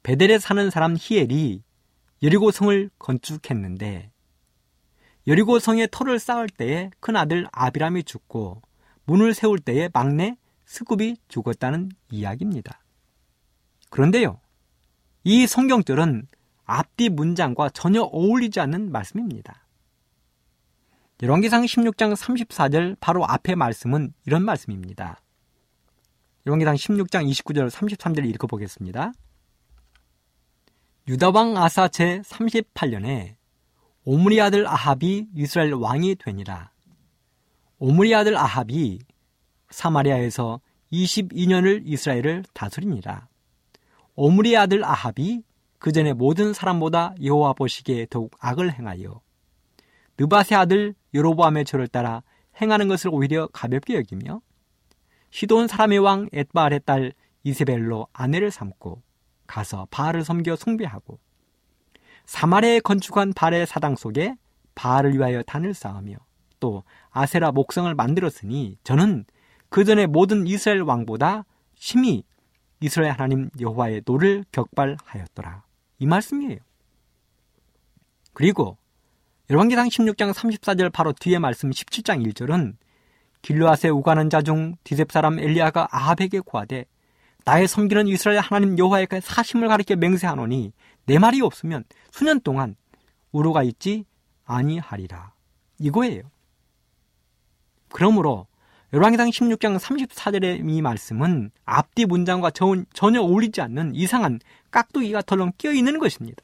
베델에 사는 사람 히엘이 여리고 성을 건축했는데 여리고 성에 터를 쌓을 때에 큰아들 아비람이 죽고 문을 세울 때에 막내 스굽이 죽었다는 이야기입니다. 그런데요, 이 성경절은 앞뒤 문장과 전혀 어울리지 않는 말씀입니다. 열왕기상 십육 장 삼십사 절 바로 앞의 말씀은 이런 말씀입니다. 열왕기상 십육 장 이십구 절 삼십삼 절 읽어보겠습니다. 유다왕 아사 제삼십팔 년에 오므리 아들 아합이 이스라엘 왕이 되니라. 오므리 아들 아합이 사마리아에서 이십이 년을 이스라엘을 다스리니라. 오므리 아들 아합이 그전에 모든 사람보다 여호와 보시기에 더욱 악을 행하여 느밧의 아들 여로보암의 절을 따라 행하는 것을 오히려 가볍게 여기며 시돈 사람의 왕 엣바알의 딸 이세벨로 아내를 삼고 가서 바알을 섬겨 숭배하고 사마리아에 건축한 바알의 사당 속에 바알을 위하여 단을 쌓으며 또 아세라 목성을 만들었으니 저는 그전에 모든 이스라엘 왕보다 심히 이스라엘 하나님 여호와의 노를 격발하였더라. 이 말씀이에요. 그리고 열왕기상 십육 장 삼십사 절 바로 뒤에 말씀 십칠 장 일 절은 길르앗에 우가는 자 중 디셉 사람 엘리야가 아합에게 고하되 나의 섬기는 이스라엘 하나님 여호와에게 사심을 가리켜 맹세하노니 내 말이 없으면 수년 동안 우로가 있지 아니하리라. 이거예요. 그러므로 열왕기상 십육 장 삼십사 절의 이 말씀은 앞뒤 문장과 전, 전혀 어울리지 않는 이상한 깍두기가 덜렁 끼어있는 것입니다.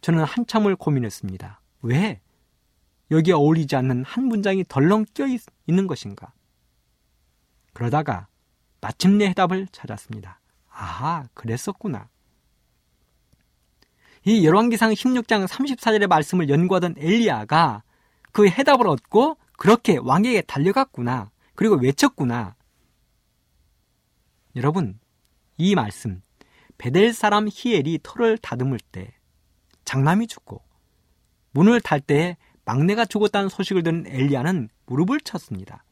저는 한참을 고민했습니다. 왜 여기에 어울리지 않는 한 문장이 덜렁 끼어있는 것인가? 그러다가 마침내 해답을 찾았습니다. 아하, 그랬었구나. 이 열왕기상 십육 장 삼십사 절의 말씀을 연구하던 엘리야가 그 해답을 얻고 그렇게 왕에게 달려갔구나. 그리고 외쳤구나. 여러분, 이 말씀 베델 사람 히엘이 털을 다듬을 때 장남이 죽고 문을 탈 때에 막내가 죽었다는 소식을 들은 엘리야는 무릎을 쳤습니다.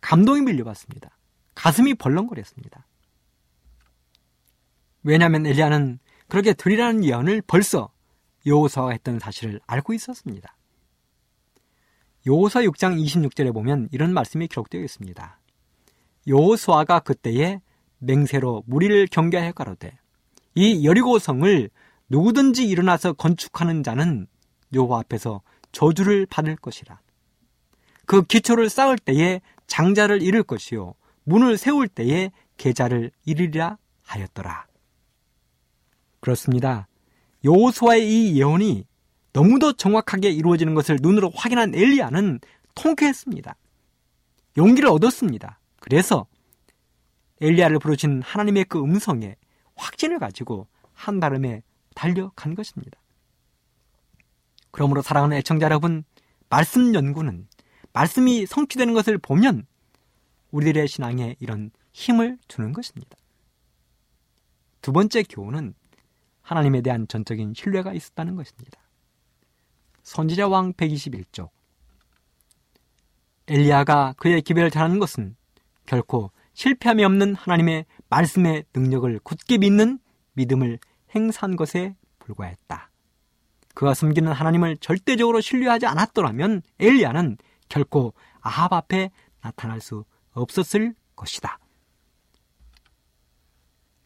감동이 밀려왔습니다. 가슴이 벌렁거렸습니다. 왜냐하면 엘리야는 그렇게 되리라는 예언을 벌써 여호수아가 했던 사실을 알고 있었습니다. 여호수아 육 장 이십육 절에 보면 이런 말씀이 기록되어 있습니다. 여호수아가 그때에 맹세로 무리를 경계하여 가로되 이 여리고 성을 누구든지 일어나서 건축하는 자는 여호와 앞에서 저주를 받을 것이라. 그 기초를 쌓을 때에 장자를 잃을 것이요 문을 세울 때에 계자를 잃으리라 하였더라. 그렇습니다. 여호수아의 이 예언이 너무도 정확하게 이루어지는 것을 눈으로 확인한 엘리야는 통쾌했습니다. 용기를 얻었습니다. 그래서 엘리야를 부르신 하나님의 그 음성에 확신을 가지고 한 발음에 달려간 것입니다. 그러므로 사랑하는 애청자 여러분, 말씀 연구는 말씀이 성취되는 것을 보면 우리들의 신앙에 이런 힘을 주는 것입니다. 두 번째 교훈은 하나님에 대한 전적인 신뢰가 있었다는 것입니다. 선지자 왕 백이십일 쪽 엘리야가 그의 기별을 전하는 것은 결코 실패함이 없는 하나님의 말씀의 능력을 굳게 믿는 믿음을 행사한 것에 불과했다. 그가 섬기는 하나님을 절대적으로 신뢰하지 않았더라면 엘리야는 결코 아합 앞에 나타날 수 없었을 것이다.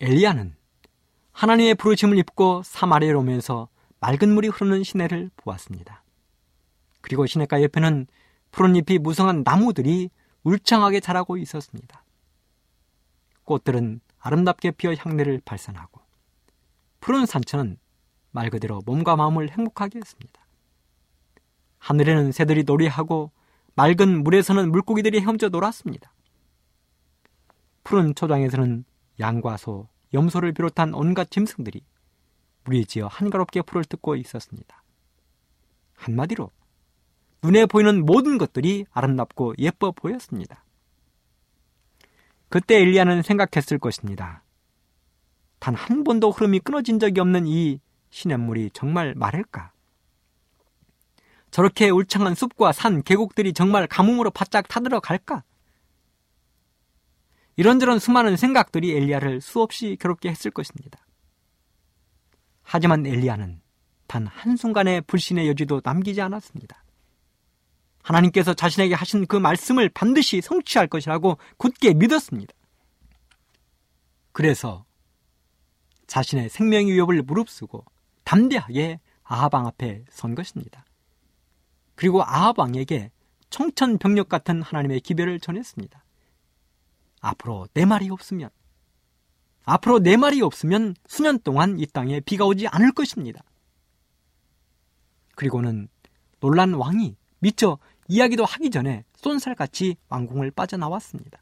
엘리야는 하나님의 부르침을 입고 사마리아에 오면서 맑은 물이 흐르는 시내를 보았습니다. 그리고 시냇가 옆에는 푸른잎이 무성한 나무들이 울창하게 자라고 있었습니다. 꽃들은 아름답게 피어 향내를 발산하고 푸른 산천은 말 그대로 몸과 마음을 행복하게 했습니다. 하늘에는 새들이 노래하고 맑은 물에서는 물고기들이 헤엄쳐 놀았습니다. 푸른 초장에서는 양과 소, 염소를 비롯한 온갖 짐승들이 무리지어 한가롭게 풀을 뜯고 있었습니다. 한마디로 눈에 보이는 모든 것들이 아름답고 예뻐 보였습니다. 그때 엘리야는 생각했을 것입니다. 단 한 번도 흐름이 끊어진 적이 없는 이 시냇물이 정말 마를까? 저렇게 울창한 숲과 산, 계곡들이 정말 가뭄으로 바짝 타들어갈까? 이런저런 수많은 생각들이 엘리야를 수없이 괴롭게 했을 것입니다. 하지만 엘리야는 단 한순간의 불신의 여지도 남기지 않았습니다. 하나님께서 자신에게 하신 그 말씀을 반드시 성취할 것이라고 굳게 믿었습니다. 그래서 자신의 생명의 위협을 무릅쓰고 담대하게 아합 왕 앞에 선 것입니다. 그리고 아합 왕에게 청천벽력 같은 하나님의 기별을 전했습니다. 앞으로 내 말이 없으면 앞으로 내 말이 없으면 수년 동안 이 땅에 비가 오지 않을 것입니다. 그리고는 놀란 왕이 미처 이야기도 하기 전에 쏜살같이 왕궁을 빠져나왔습니다.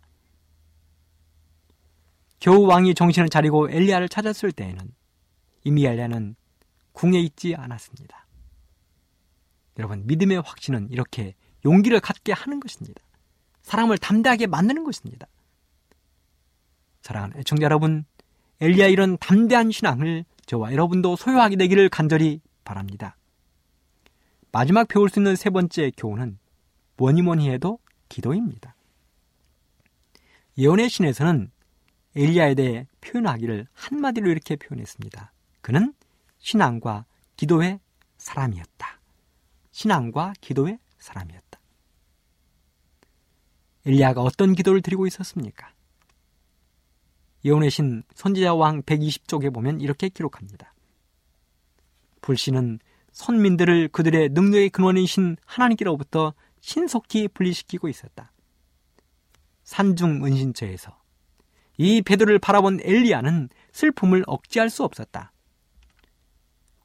겨우 왕이 정신을 차리고 엘리야를 찾았을 때에는 이미 엘리야는 궁에 있지 않았습니다. 여러분, 믿음의 확신은 이렇게 용기를 갖게 하는 것입니다. 사람을 담대하게 만드는 것입니다. 사랑하는 애청자 여러분, 엘리야 이런 담대한 신앙을 저와 여러분도 소유하게 되기를 간절히 바랍니다. 마지막 배울 수 있는 세 번째 교훈은 뭐니 뭐니 해도 기도입니다. 예언의 신에서는 엘리야에 대해 표현하기를 한마디로 이렇게 표현했습니다. 그는 신앙과 기도의 사람이었다. 신앙과 기도의 사람이었다. 엘리야가 어떤 기도를 드리고 있었습니까? 예언의 신 선지자 왕 백이십 쪽에 보면 이렇게 기록합니다. 불신은 선민들을 그들의 능력의 근원이신 하나님께로부터 신속히 분리시키고 있었다. 산중 은신처에서 이 배도를 바라본 엘리야는 슬픔을 억제할 수 없었다.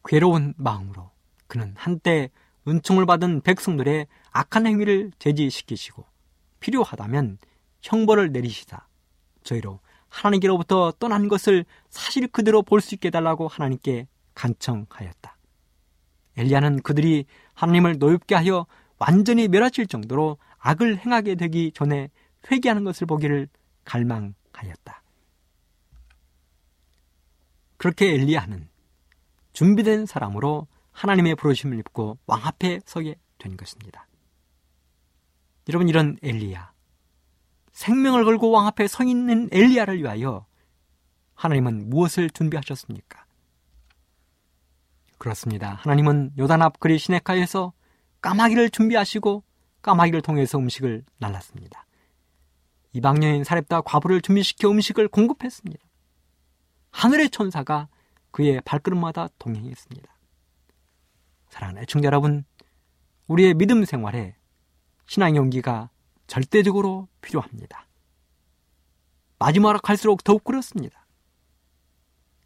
괴로운 마음으로 그는 한때 은총을 받은 백성들의 악한 행위를 제지시키시고 필요하다면 형벌을 내리시다. 저희로 하나님께로부터 떠난 것을 사실 그대로 볼 수 있게 해달라고 하나님께 간청하였다. 엘리야는 그들이 하나님을 노엽게 하여 완전히 멸하실 정도로 악을 행하게 되기 전에 회개하는 것을 보기를 갈망하였다. 그렇게 엘리야는 준비된 사람으로 하나님의 부르심을 입고 왕 앞에 서게 된 것입니다. 여러분, 이런 엘리야, 생명을 걸고 왕 앞에 서 있는 엘리야를 위하여 하나님은 무엇을 준비하셨습니까? 그렇습니다. 하나님은 요단 앞 그리 시내가에서 까마귀를 준비하시고 까마귀를 통해서 음식을 날랐습니다. 이방 여인 사렙다 과부를 준비시켜 음식을 공급했습니다. 하늘의 천사가 그의 발걸음마다 동행했습니다. 사랑하는 애청자 여러분, 우리의 믿음 생활에 신앙 용기가 절대적으로 필요합니다. 마지막 갈수록 더욱 그렇습니다.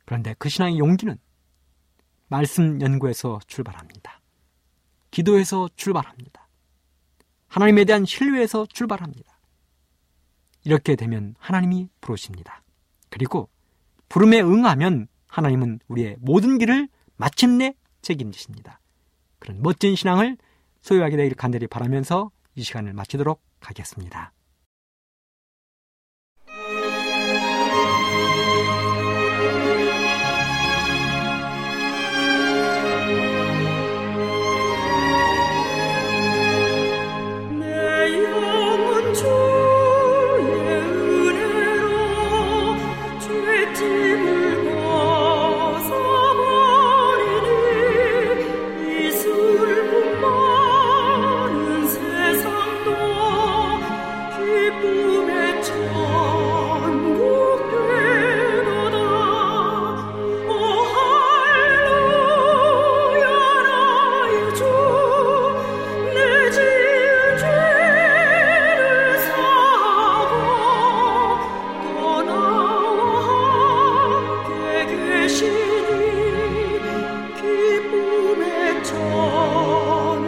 그런데 그 신앙의 용기는 말씀 연구에서 출발합니다. 기도에서 출발합니다. 하나님에 대한 신뢰에서 출발합니다. 이렇게 되면 하나님이 부르십니다. 그리고 부름에 응하면 하나님은 우리의 모든 길을 마침내 책임지십니다. 그런 멋진 신앙을 소유하게 되길 간절히 바라면서 이 시간을 마치도록 하겠습니다.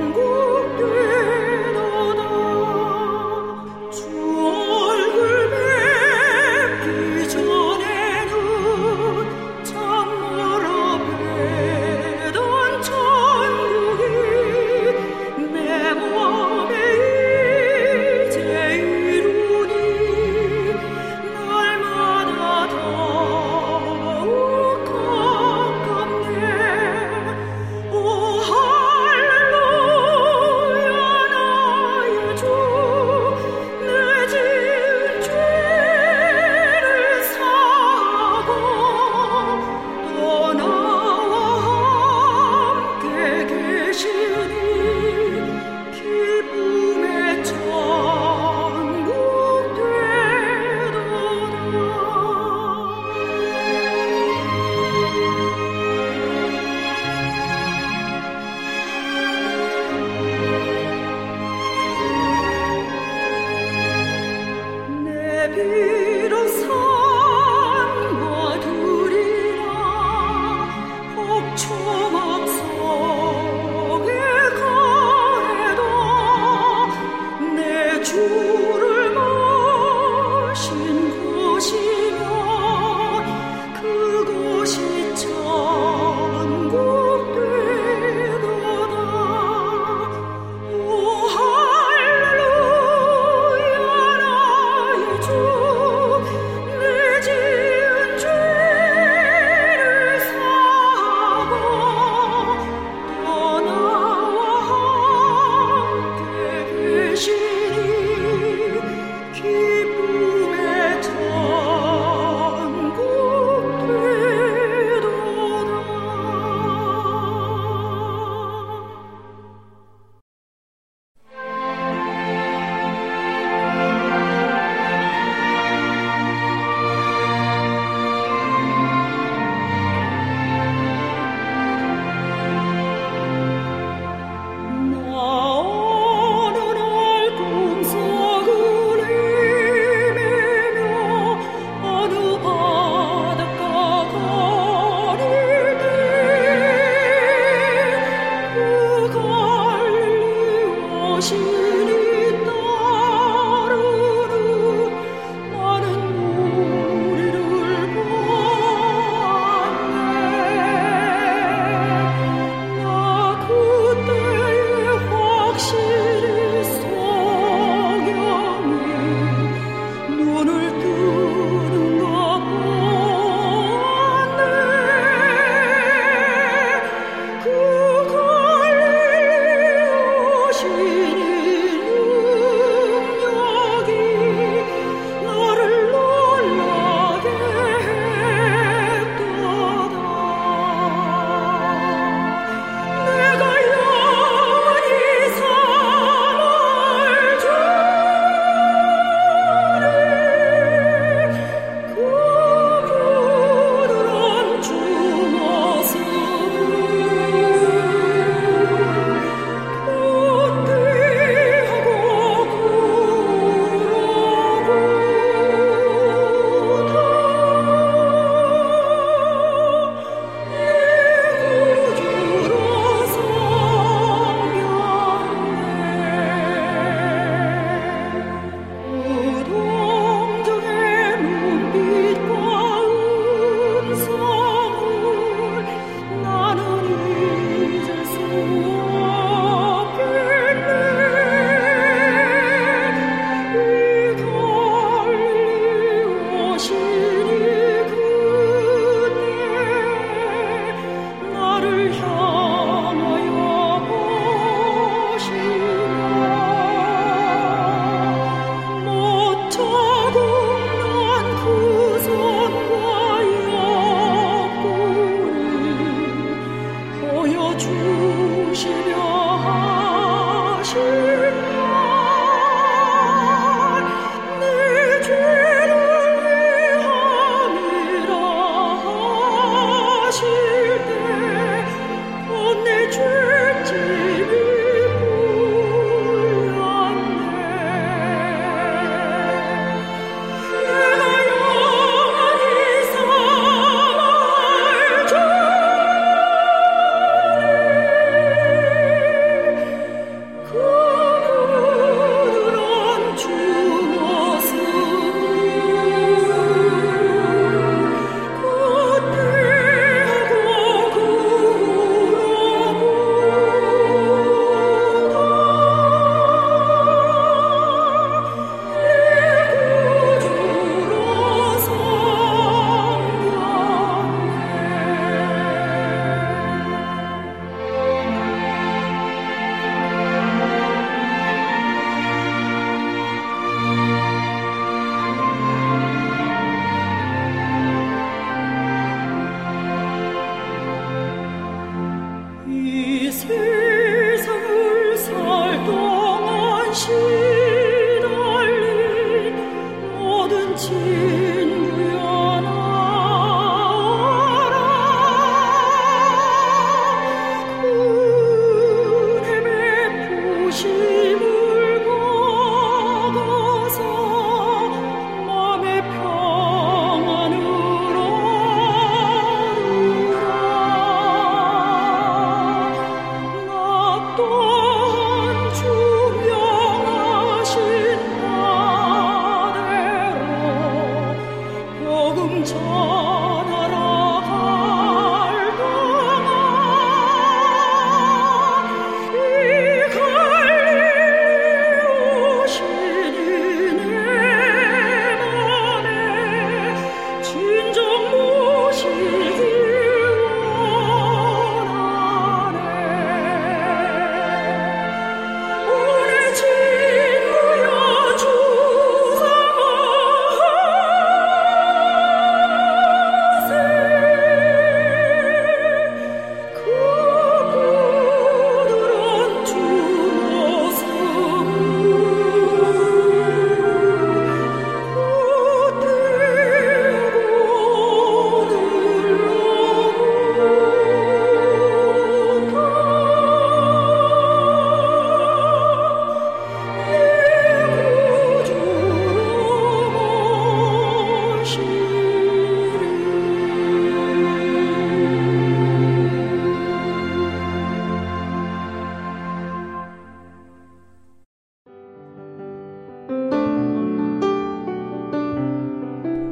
전국 되노라 주